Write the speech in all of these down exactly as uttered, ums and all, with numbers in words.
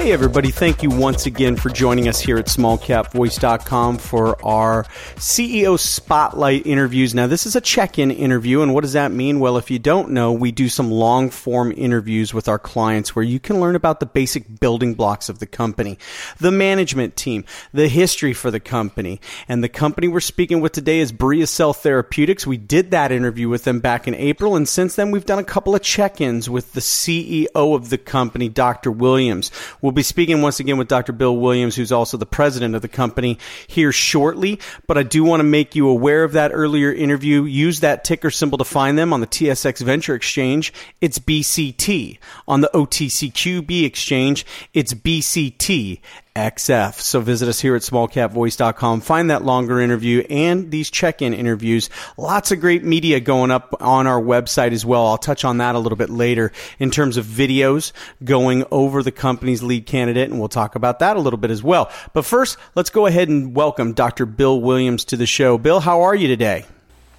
Hey, everybody. Thank you once again for joining us here at small cap voice dot com for our C E O Spotlight interviews. Now, this is a check-in interview, and what does that mean? Well, if you don't know, we do some long-form interviews with our clients where you can learn about the basic building blocks of the company, the management team, the history for the company. And the company we're speaking with today is BriaCell Therapeutics. We did that interview with them back in April, and since then, we've done a couple of check-ins with the C E O of the company, Doctor Williams. We'll be speaking once again with Doctor Bill Williams, who's also the president of the company, here shortly. But I do want to make you aware of that earlier interview. Use that ticker symbol to find them on the T S X Venture Exchange. It's B C T. On the O T C Q B exchange, it's B C T X F. So visit us here at small cap voice dot com. Find that longer interview and these check-in interviews. Lots of great media going up on our website as well. I'll touch on that a little bit later in terms of videos going over the company's lead candidate, and we'll talk about that a little bit as well. But first, let's go ahead and welcome Doctor Bill Williams to the show. Bill, how are you today?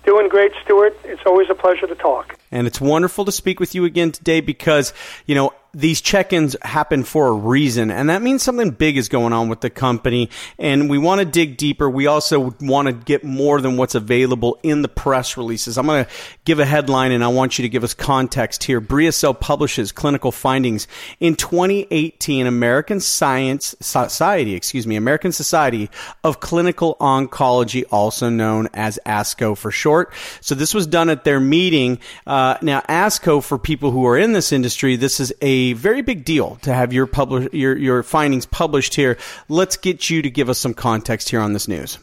Doing great, Stuart. It's always a pleasure to talk. And it's wonderful to speak with you again today because, you know, these check-ins happen for a reason, and that means something big is going on with the company, and we want to dig deeper. We also want to get more than what's available in the press releases. I'm going to give a headline, and I want you to give us context here. BriaCell publishes clinical findings in twenty eighteen American Science Society, excuse me, American Society of Clinical Oncology, also known as ASCO for short. So this was done at their meeting. Uh, now, ASCO, for people who are in this industry, this is a A very big deal to have your publish your, your findings published here. Let's get you to give us some context here on this news.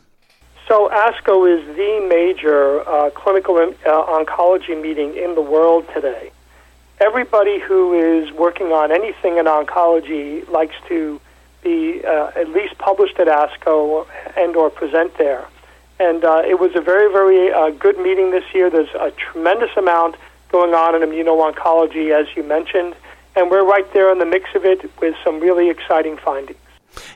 So ASCO is the major uh, clinical in, uh, oncology meeting in the world today. Everybody who is working on anything in oncology likes to be uh, at least published at ASCO and or present there. And uh, it was a very, very uh, good meeting this year. There's a tremendous amount going on in immuno-oncology, as you mentioned. And we're right there in the mix of it with some really exciting findings.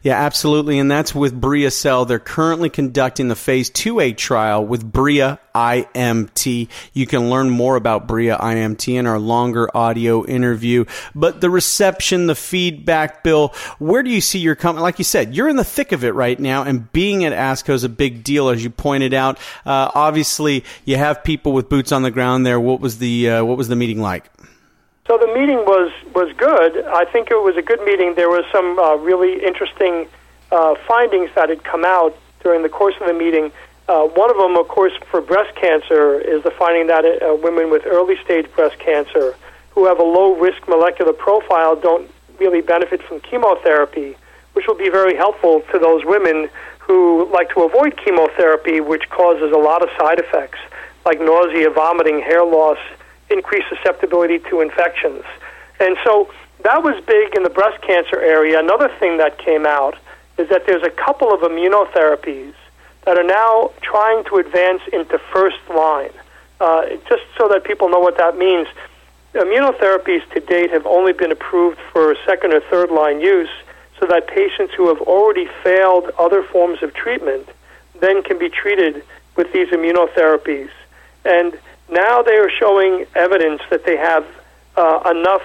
Yeah, absolutely. And that's with BriaCell. They're currently conducting the phase two A trial with Bria I M T. You can learn more about Bria I M T in our longer audio interview. But the reception, the feedback, Bill, where do you see your company? Like you said, you're in the thick of it right now, and being at ASCO is a big deal, as you pointed out. Uh, obviously, you have people with boots on the ground there. What was the uh, what was the meeting like? So the meeting was, was good. I think it was a good meeting. There were some uh, really interesting uh, findings that had come out during the course of the meeting. Uh, one of them, of course, for breast cancer is the finding that uh, women with early-stage breast cancer who have a low-risk molecular profile don't really benefit from chemotherapy, which will be very helpful to those women who like to avoid chemotherapy, which causes a lot of side effects like nausea, vomiting, hair loss, increased susceptibility to infections. And so that was big in the breast cancer area. Another thing that came out is that there's a couple of immunotherapies that are now trying to advance into first line. Uh, just so that people know what that means, immunotherapies to date have only been approved for second or third line use, so so that patients who have already failed other forms of treatment then can be treated with these immunotherapies. And now they are showing evidence that they have uh, enough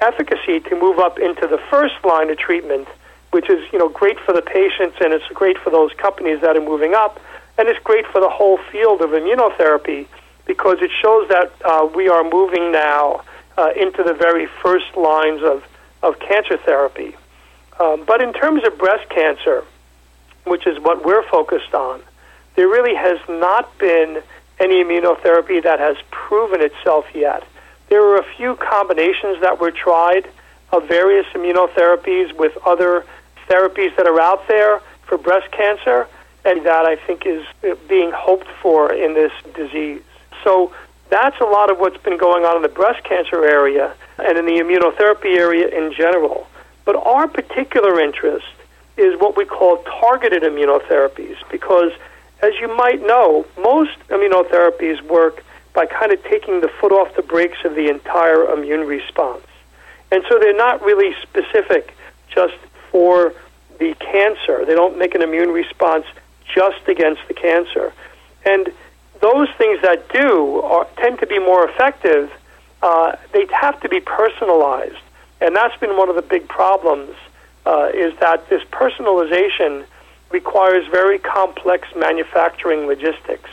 efficacy to move up into the first line of treatment, which is, you know, great for the patients, and it's great for those companies that are moving up, and it's great for the whole field of immunotherapy, because it shows that uh, we are moving now uh, into the very first lines of, of cancer therapy. Um, but in terms of breast cancer, which is what we're focused on, there really has not been any immunotherapy that has proven itself yet. There were a few combinations that were tried of various immunotherapies with other therapies that are out there for breast cancer, and that I think is being hoped for in this disease. So that's a lot of what's been going on in the breast cancer area and in the immunotherapy area in general. But our particular interest is what we call targeted immunotherapies, because as you might know, most immunotherapies work by kind of taking the foot off the brakes of the entire immune response. And so they're not really specific just for the cancer. They don't make an immune response just against the cancer. And those things that do are, tend to be more effective. Uh, they have to be personalized. And that's been one of the big problems, uh, is that this personalization requires very complex manufacturing logistics.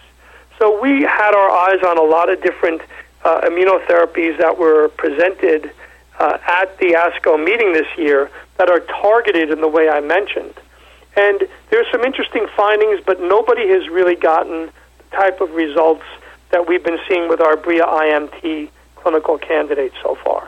So we had our eyes on a lot of different uh, immunotherapies that were presented Uh, at the ASCO meeting this year that are targeted in the way I mentioned. And there's some interesting findings, but nobody has really gotten the type of results that we've been seeing with our Bria I M T clinical candidates so far.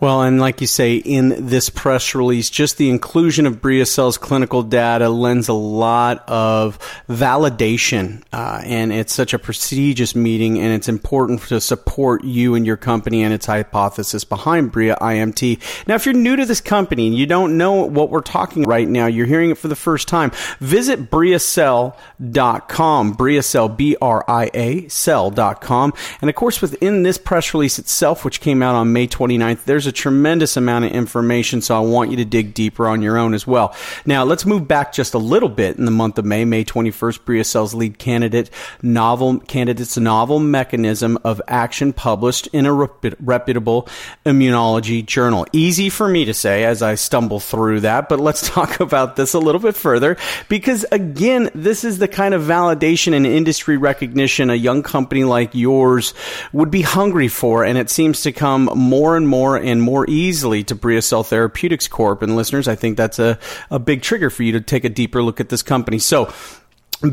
Well, and like you say, in this press release, just the inclusion of BriaCell's clinical data lends a lot of validation. Uh, and it's such a prestigious meeting, and it's important to support you and your company and its hypothesis behind Bria I M T. Now, if you're new to this company and you don't know what we're talking about right now, you're hearing it for the first time, visit Bria Cell dot com, BriaCell, B R I A Cell dot com. And of course, within this press release itself, which came out on May twenty-ninth, there's a tremendous amount of information, so I want you to dig deeper on your own as well. Now, let's move back just a little bit in the month of May. May twenty-first, BriaCell's lead candidate, novel candidate's novel mechanism of action published in a reputable immunology journal. Easy for me to say as I stumble through that, but let's talk about this a little bit further, because again, this is the kind of validation and industry recognition a young company like yours would be hungry for, and it seems to come more and more and more easily to BriaCell Therapeutics Corp. And listeners, I think that's a, a big trigger for you to take a deeper look at this company. So,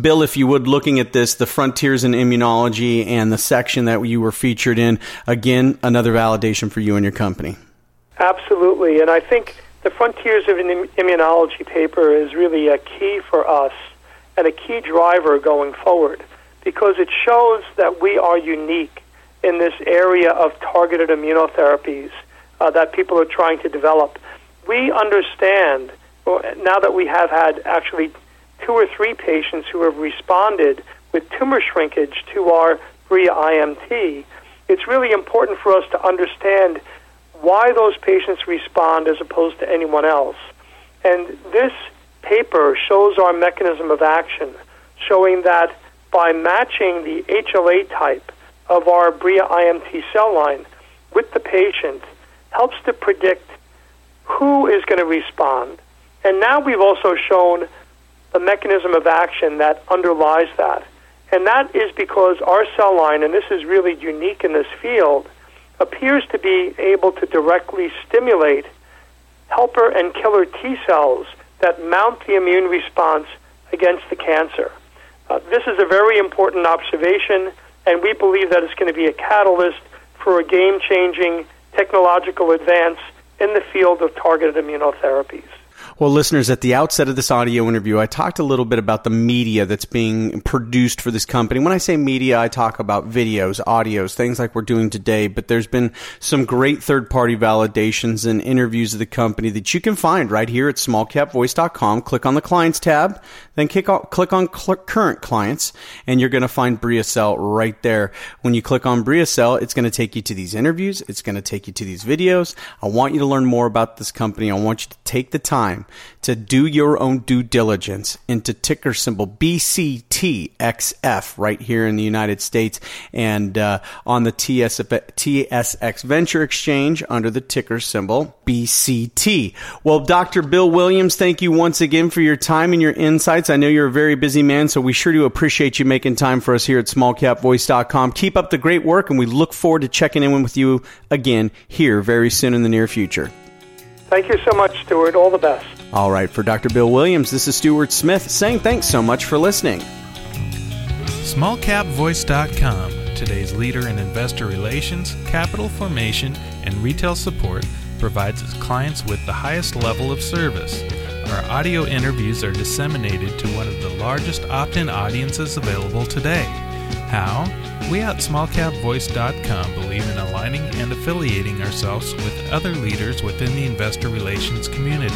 Bill, if you would, looking at this, the Frontiers in Immunology and the section that you were featured in, again, another validation for you and your company. Absolutely. And I think the Frontiers of Immunology paper is really a key for us and a key driver going forward, because it shows that we are unique in this area of targeted immunotherapies uh, that people are trying to develop. We understand, now that we have had actually two or three patients who have responded with tumor shrinkage to our Bria I M T, it's really important for us to understand why those patients respond as opposed to anyone else. And this paper shows our mechanism of action, showing that by matching the H L A type of our Bria I M T cell line with the patient helps to predict who is going to respond. And now we've also shown the mechanism of action that underlies that. And that is because our cell line, and this is really unique in this field, appears to be able to directly stimulate helper and killer T cells that mount the immune response against the cancer. Uh, this is a very important observation, and we believe that it's going to be a catalyst for a game-changing technological advance in the field of targeted immunotherapies. Well, listeners, at the outset of this audio interview, I talked a little bit about the media that's being produced for this company. When I say media, I talk about videos, audios, things like we're doing today. But there's been some great third-party validations and interviews of the company that you can find right here at small cap voice dot com. Click on the Clients tab, then click on, click on Current Clients, and you're going to find BriaCell right there. When you click on BriaCell, it's going to take you to these interviews. It's going to take you to these videos. I want you to learn more about this company. I want you to take the time to do your own due diligence into ticker symbol B C T X F right here in the United States and uh, on the T S X Venture Exchange under the ticker symbol B C T. Well, Doctor Bill Williams, thank you once again for your time and your insights. I know you're a very busy man, so we sure do appreciate you making time for us here at small cap voice dot com. Keep up the great work, and we look forward to checking in with you again here very soon in the near future. Thank you so much, Stuart. All the best. All right. For Doctor Bill Williams, this is Stuart Smith saying thanks so much for listening. small cap voice dot com, today's leader in investor relations, capital formation, and retail support, provides its clients with the highest level of service. Our audio interviews are disseminated to one of the largest opt-in audiences available today. How? We at small cap voice dot com believe in aligning and affiliating ourselves with other leaders within the investor relations community.